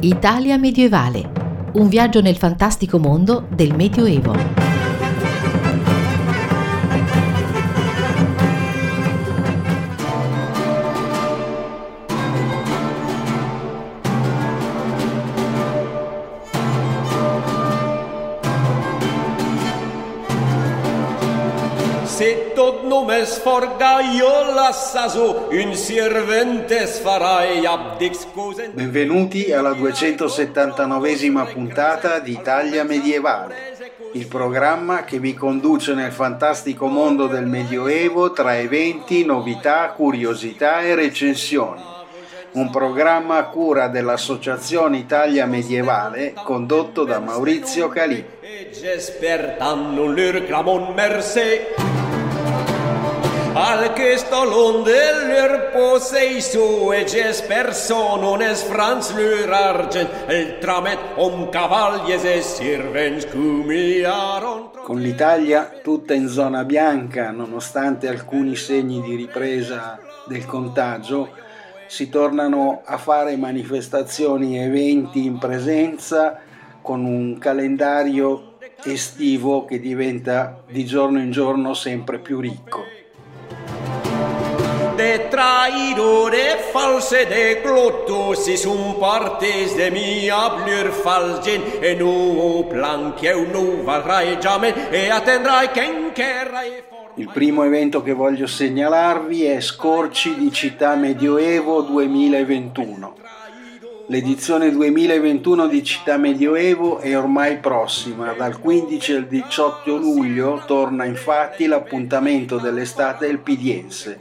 Italia medievale, un viaggio nel fantastico mondo del Medioevo. Se torno me sforgaio l'assaso, un servente sfarai abdix cosen. Benvenuti alla 279esima puntata di Italia Medievale, il programma che vi conduce nel fantastico mondo del Medioevo tra eventi, novità, curiosità e recensioni. Un programma a cura dell'Associazione Italia Medievale, condotto da Maurizio Calì. Al che sto l'onde l'er posei su e gesper sono nes franz l'er argent il tramet om cavalies e sirvens cumiaron. Con l'Italia tutta in zona bianca, nonostante alcuni segni di ripresa del contagio, si tornano a fare manifestazioni e eventi in presenza con un calendario estivo che diventa di giorno in giorno sempre più ricco. De traidore false de glotto si son partes de mia blur falgen e no planche un nuova raeggiamen e attendrai che incherrai. Il primo evento che voglio segnalarvi è Scorci di Città Medioevo 2021. L'edizione 2021 di Città Medioevo è ormai prossima, dal 15 al 18 luglio torna infatti l'appuntamento dell'estate elpidiense.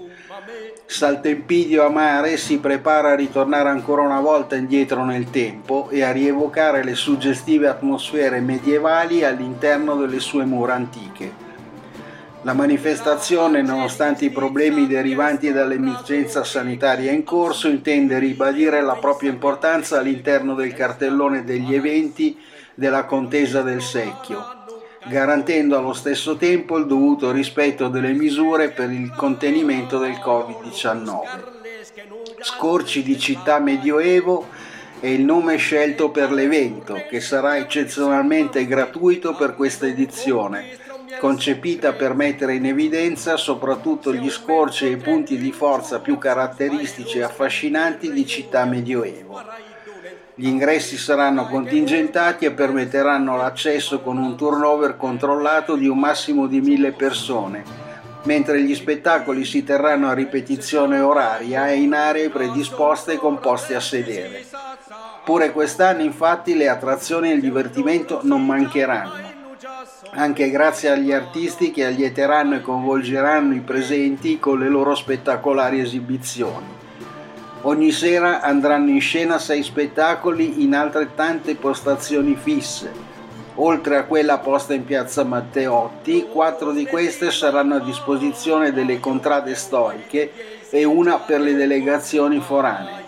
Saltempidio a mare si prepara a ritornare ancora una volta indietro nel tempo e a rievocare le suggestive atmosfere medievali all'interno delle sue mura antiche. La manifestazione, nonostante i problemi derivanti dall'emergenza sanitaria in corso, intende ribadire la propria importanza all'interno del cartellone degli eventi della Contesa del Secchio, garantendo allo stesso tempo il dovuto rispetto delle misure per il contenimento del Covid-19. Scorci di Città Medioevo è il nome scelto per l'evento, che sarà eccezionalmente gratuito per questa edizione, concepita per mettere in evidenza soprattutto gli scorci e i punti di forza più caratteristici e affascinanti di Città Medioevo. Gli ingressi saranno contingentati e permetteranno l'accesso con un turnover controllato di un massimo di 1000 persone, mentre gli spettacoli si terranno a ripetizione oraria e in aree predisposte e composte a sedere. Pure quest'anno, infatti, le attrazioni e il divertimento non mancheranno, anche grazie agli artisti che allieteranno e coinvolgeranno i presenti con le loro spettacolari esibizioni. Ogni sera andranno in scena 6 spettacoli in altrettante postazioni fisse. Oltre a quella posta in piazza Matteotti, 4 di queste saranno a disposizione delle contrade storiche e una per le delegazioni foranee.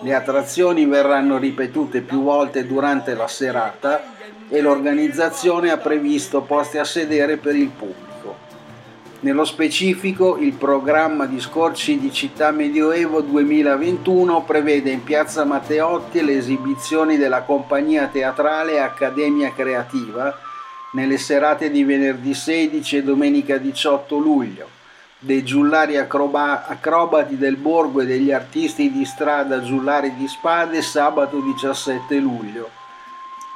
Le attrazioni verranno ripetute più volte durante la serata e l'organizzazione ha previsto posti a sedere per il pubblico. Nello specifico, il programma di Scorci di Città Medioevo 2021 prevede in piazza Matteotti le esibizioni della compagnia teatrale Accademia Creativa nelle serate di venerdì 16 e domenica 18 luglio, dei giullari acrobati del borgo e degli artisti di strada Giullari di Spade sabato 17 luglio.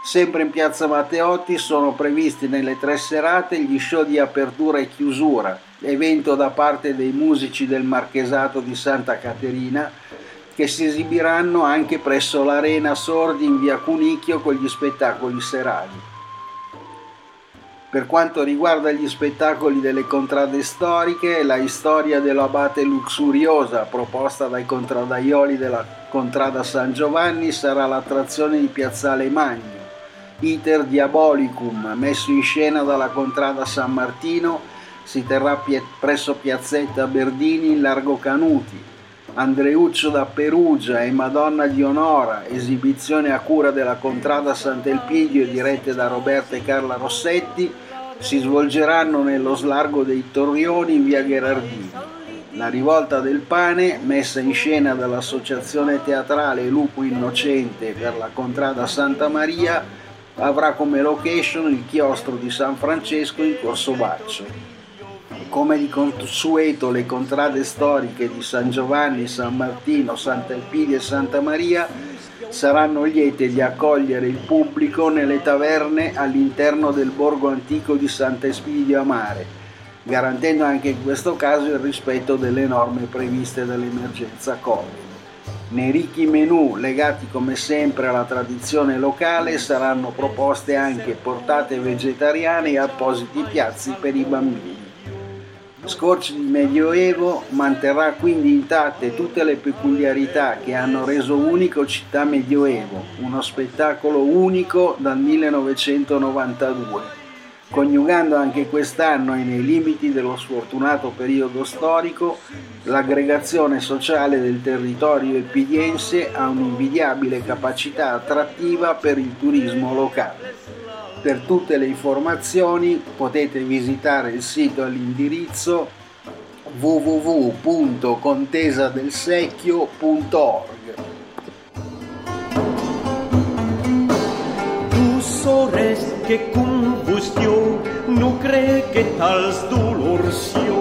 Sempre in piazza Matteotti sono previsti nelle 3 serate gli show di apertura e chiusura, evento da parte dei musici del Marchesato di Santa Caterina, che si esibiranno anche presso l'Arena Sordi in via Cunicchio con gli spettacoli serali. Per quanto riguarda gli spettacoli delle contrade storiche, la storia dell'abate Luxuriosa, proposta dai contradaioli della Contrada San Giovanni, sarà l'attrazione di Piazzale Magno. Iter Diabolicum, messo in scena dalla Contrada San Martino, si terrà presso Piazzetta Berdini in Largo Canuti. Andreuccio da Perugia e Madonna di Onora, esibizione a cura della Contrada Sant'Elpidio dirette da Roberta e Carla Rossetti, si svolgeranno nello slargo dei Torrioni in via Gherardini. La rivolta del pane, messa in scena dall'associazione teatrale Lupo Innocente per la Contrada Santa Maria, avrà come location il chiostro di San Francesco in Corso Baccio. Come di consueto, le contrade storiche di San Giovanni, San Martino, Sant'Elpidio e Santa Maria saranno liete di accogliere il pubblico nelle taverne all'interno del borgo antico di Sant'Elpidio a mare, garantendo anche in questo caso il rispetto delle norme previste dall'emergenza Covid. Nei ricchi menù, legati come sempre alla tradizione locale, saranno proposte anche portate vegetariane e appositi piazzi per i bambini. Scorci di Medioevo manterrà quindi intatte tutte le peculiarità che hanno reso unico Città Medioevo, uno spettacolo unico dal 1992. Coniugando anche quest'anno e nei limiti dello sfortunato periodo storico l'aggregazione sociale del territorio elpidiense a un'invidiabile capacità attrattiva per il turismo locale. Per tutte le informazioni potete visitare il sito all'indirizzo www.contesadelsecchio.org. Che combustió, no cree que tal dolorció,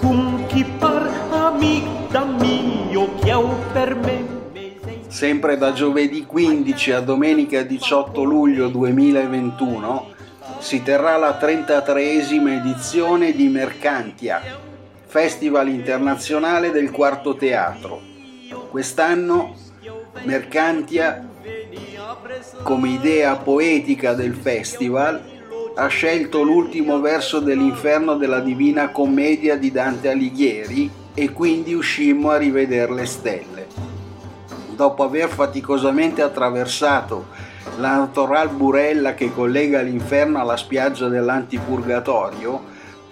cum chi par amica mio, chiau per me. Sempre da giovedì 15 a domenica 18 luglio 2021 si terrà la 33esima edizione di Mercantia, Festival Internazionale del Quarto Teatro. Quest'anno Mercantia, come idea poetica del festival, ha scelto l'ultimo verso dell'Inferno della Divina Commedia di Dante Alighieri e quindi uscimmo a rivedere le stelle. Dopo aver faticosamente attraversato la Toral Burella che collega l'Inferno alla spiaggia dell'Antipurgatorio,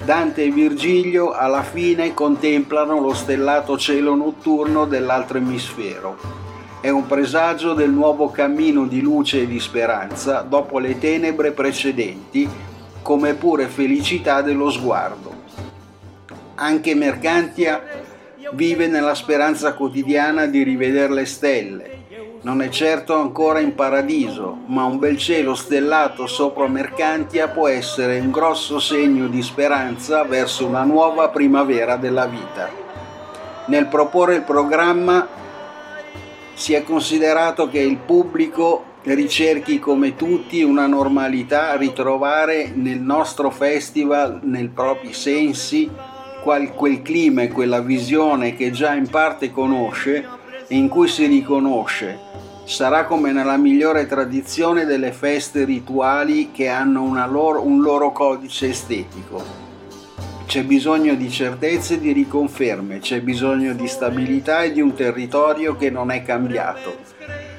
Dante e Virgilio alla fine contemplano lo stellato cielo notturno dell'altro emisfero. È un presagio del nuovo cammino di luce e di speranza dopo le tenebre precedenti, come pure felicità dello sguardo. Anche Mercantia vive nella speranza quotidiana di rivedere le stelle. Non è certo ancora in paradiso, ma un bel cielo stellato sopra Mercantia può essere un grosso segno di speranza verso una nuova primavera della vita. Nel proporre il programma si è considerato che il pubblico ricerchi come tutti una normalità, ritrovare nel nostro festival, nei propri sensi, quel clima e quella visione che già in parte conosce e in cui si riconosce. Sarà come nella migliore tradizione delle feste rituali che hanno un loro codice estetico. C'è bisogno di certezze e di riconferme, c'è bisogno di stabilità e di un territorio che non è cambiato.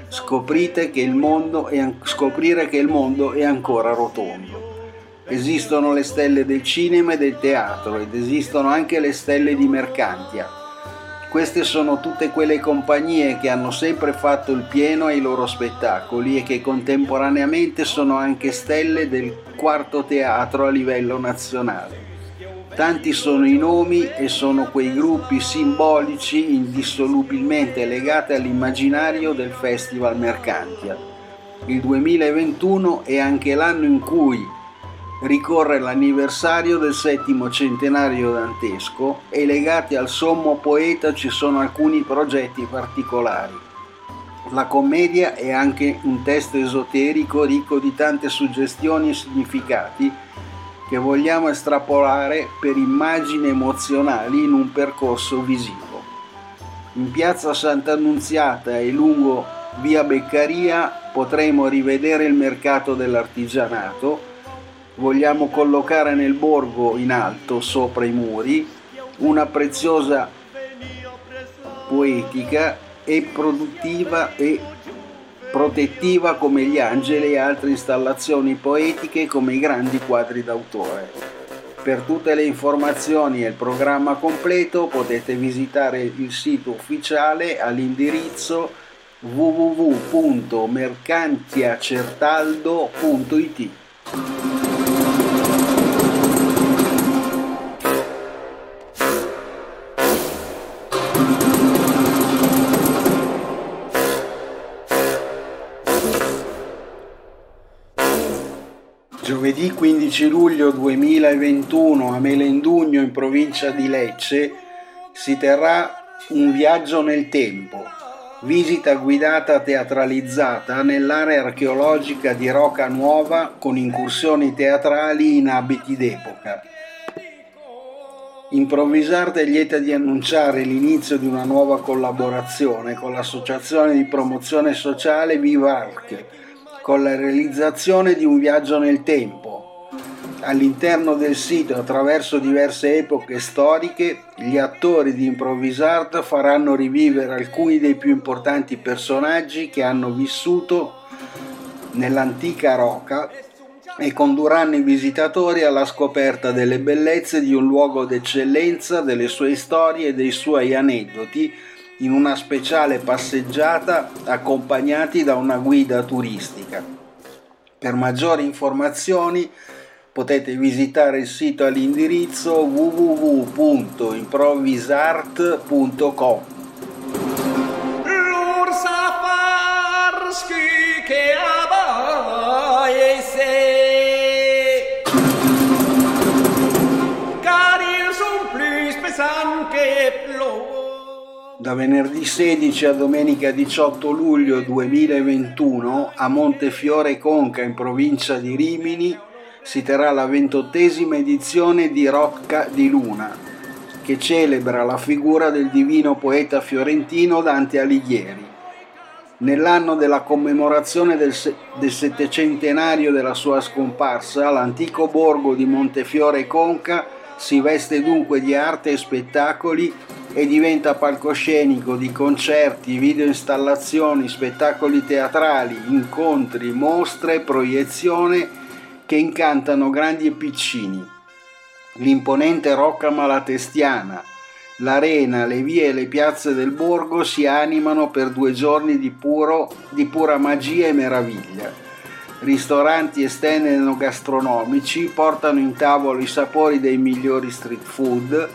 Scoprire che il mondo è ancora rotondo. Esistono le stelle del cinema e del teatro ed esistono anche le stelle di Mercantia. Queste sono tutte quelle compagnie che hanno sempre fatto il pieno ai loro spettacoli e che contemporaneamente sono anche stelle del quarto teatro a livello nazionale. Tanti sono i nomi e sono quei gruppi simbolici indissolubilmente legati all'immaginario del Festival Mercantia. Il 2021 è anche l'anno in cui ricorre l'anniversario del 7° centenario dantesco e legati al sommo poeta ci sono alcuni progetti particolari. La commedia è anche un testo esoterico ricco di tante suggestioni e significati che vogliamo estrapolare per immagini emozionali in un percorso visivo. In piazza Sant'Annunziata e lungo via Beccaria potremo rivedere il mercato dell'artigianato. Vogliamo collocare nel borgo in alto, sopra i muri, una preziosa poetica e produttiva e protettiva come gli angeli e altre installazioni poetiche come i grandi quadri d'autore. Per tutte le informazioni e il programma completo potete visitare il sito ufficiale all'indirizzo www.mercantiacertaldo.it. 15 luglio 2021 a Melendugno, in provincia di Lecce, si terrà un viaggio nel tempo, visita guidata teatralizzata nell'area archeologica di Rocca Nuova con incursioni teatrali in abiti d'epoca. Improvvisarte è lieta di annunciare l'inizio di una nuova collaborazione con l'associazione di promozione sociale Vivarch, con la realizzazione di un viaggio nel tempo. All'interno del sito, attraverso diverse epoche storiche, gli attori di Improvvisarte faranno rivivere alcuni dei più importanti personaggi che hanno vissuto nell'antica Rocca e condurranno i visitatori alla scoperta delle bellezze di un luogo d'eccellenza, delle sue storie e dei suoi aneddoti, in una speciale passeggiata accompagnati da una guida turistica. Per maggiori informazioni potete visitare il sito all'indirizzo www.improvvisart.com. Da venerdì 16 a domenica 18 luglio 2021 a Montefiore Conca, in provincia di Rimini, si terrà la 28ª edizione di Rocca di Luna, che celebra la figura del divino poeta fiorentino Dante Alighieri. Nell'anno della commemorazione del 700° della sua scomparsa, l'antico borgo di Montefiore Conca si veste dunque di arte e spettacoli e diventa palcoscenico di concerti, videoinstallazioni, spettacoli teatrali, incontri, mostre, proiezione che incantano grandi e piccini. L'imponente Rocca Malatestiana, l'arena, le vie e le piazze del borgo si animano per 2 giorni di pura magia e meraviglia. Ristoranti e stand enogastronomici portano in tavolo i sapori dei migliori street food.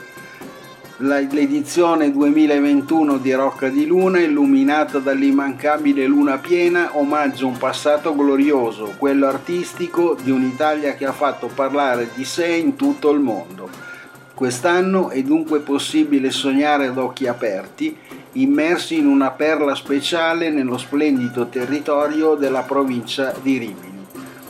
L'edizione 2021 di Rocca di Luna, illuminata dall'immancabile luna piena, omaggia un passato glorioso, quello artistico di un'Italia che ha fatto parlare di sé in tutto il mondo. Quest'anno è dunque possibile sognare ad occhi aperti, immersi in una perla speciale nello splendido territorio della provincia di Rimini.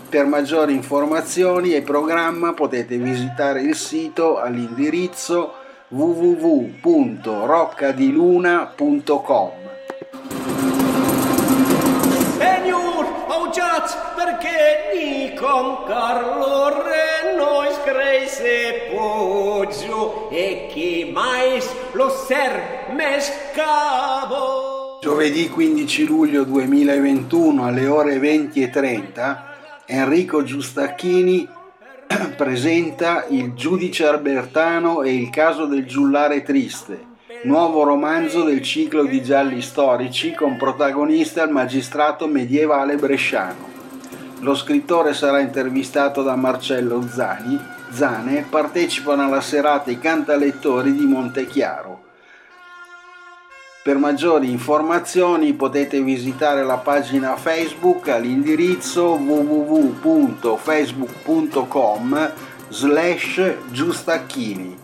Per maggiori informazioni e programma potete visitare il sito all'indirizzo www.roccadiluna.com. Giovedì 15 luglio 2021 alle ore 20:30 Enrico Giustacchini presenta Il Giudice Albertano e Il Caso del Giullare Triste, nuovo romanzo del ciclo di gialli storici con protagonista il magistrato medievale bresciano. Lo scrittore sarà intervistato da Marcello Zani. Partecipano alla serata i Cantalettori di Montechiaro. Per maggiori informazioni potete visitare la pagina Facebook all'indirizzo www.facebook.com/Giustacchini.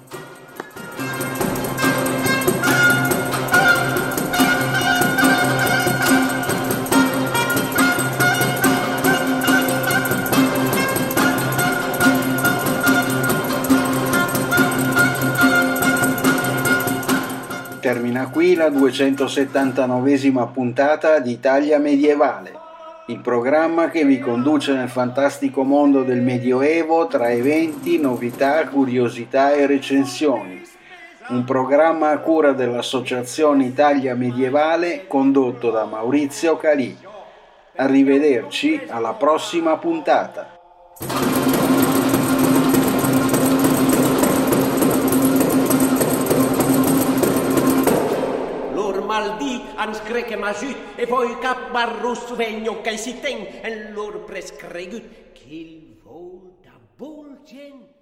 Termina qui la 279ª puntata di Italia Medievale, il programma che vi conduce nel fantastico mondo del Medioevo tra eventi, novità, curiosità e recensioni. Un programma a cura dell'Associazione Italia Medievale condotto da Maurizio Calì. Arrivederci alla prossima puntata. Maldì, anscreche magut, e poi capbarro svegno che si ten, e lor prescregut, che il vol da bolgen.